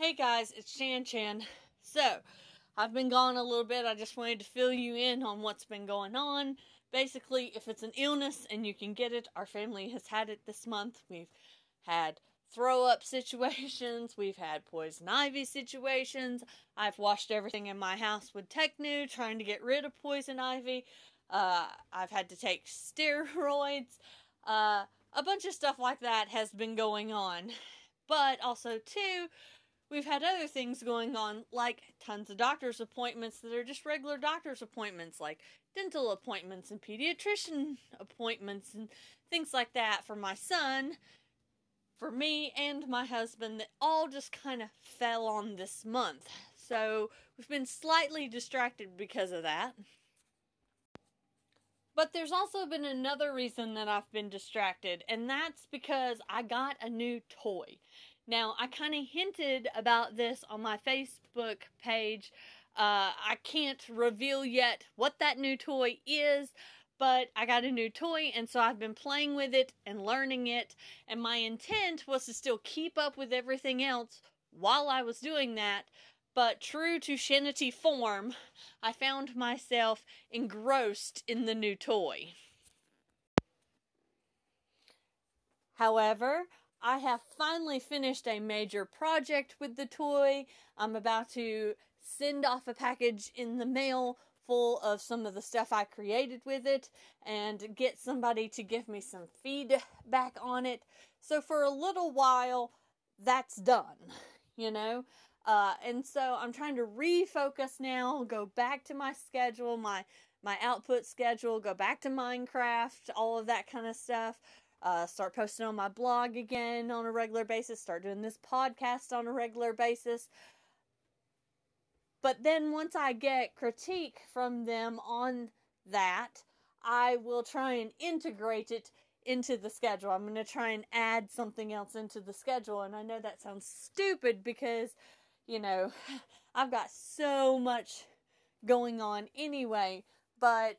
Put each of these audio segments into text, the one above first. Hey guys, it's Shan Chan. So, I've been gone a little bit. I just wanted to fill you in on what's been going on. Basically, if it's an illness and you can get it, our family has had it this month. We've had throw-up situations. We've had poison ivy situations. I've washed everything in my house with Tecnu, trying to get rid of poison ivy. I've had to take steroids. A bunch of stuff like that has been going on. But also, too, we've had other things going on, like tons of doctor's appointments that are just regular doctor's appointments, like dental appointments and pediatrician appointments and things like that for my son, for me, and my husband that all just kind of fell on this month. So we've been slightly distracted because of that. But there's also been another reason that I've been distracted, and that's because I got a new toy. Now, I kind of hinted about this on my Facebook page. I can't reveal yet what that new toy is, but I got a new toy, and so I've been playing with it and learning it, and my intent was to still keep up with everything else while I was doing that. But true to Shanity form, I found myself engrossed in the new toy. However, I have finally finished a major project with the toy. I'm about to send off a package in the mail full of some of the stuff I created with it and get somebody to give me some feedback on it. So for a little while, that's done, you know? And so I'm trying to refocus now, go back to my schedule, my output schedule, go back to Minecraft, all of that kind of stuff. Start posting on my blog again on a regular basis, start doing this podcast on a regular basis. But then once I get critique from them on that, I will try and integrate it into the schedule. I'm going to try and add something else into the schedule. And I know that sounds stupid because, you know, I've got so much going on anyway, but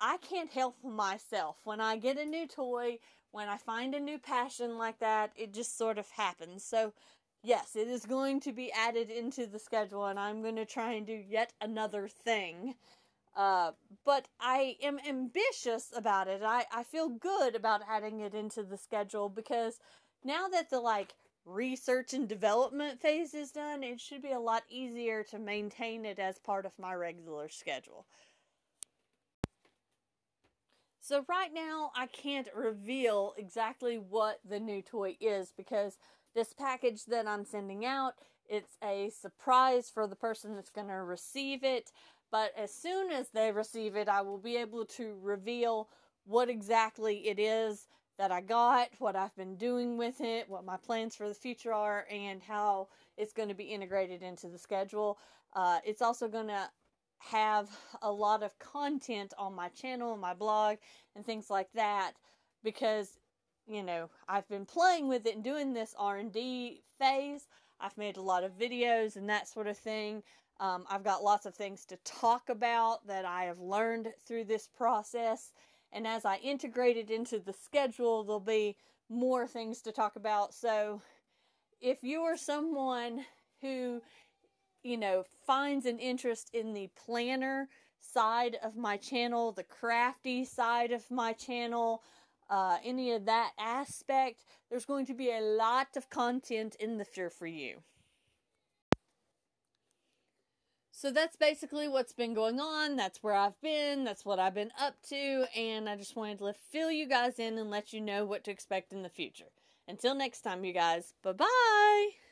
I can't help myself. When I get a new toy, when I find a new passion like that, it just sort of happens. So, yes, it is going to be added into the schedule, and I'm going to try and do yet another thing. But I am ambitious about it. I feel good about adding it into the schedule because now that the, research and development phase is done, it should be a lot easier to maintain it as part of my regular schedule. So right now, I can't reveal exactly what the new toy is because this package that I'm sending out, it's a surprise for the person that's going to receive it. But as soon as they receive it, I will be able to reveal what exactly it is that I got, what I've been doing with it, what my plans for the future are, and how it's going to be integrated into the schedule. It's also going to have a lot of content on my channel, my blog, and things like that because, you know, I've been playing with it and doing this R&D phase. I've made a lot of videos and that sort of thing. I've got lots of things to talk about that I have learned through this process. And as I integrate it into the schedule, there'll be more things to talk about. So if you are someone who, you know, finds an interest in the planner side of my channel, the crafty side of my channel, any of that aspect, there's going to be a lot of content in the future for you. So that's basically what's been going on. That's where I've been. That's what I've been up to. And I just wanted to fill you guys in and let you know what to expect in the future. Until next time, you guys. Bye-bye!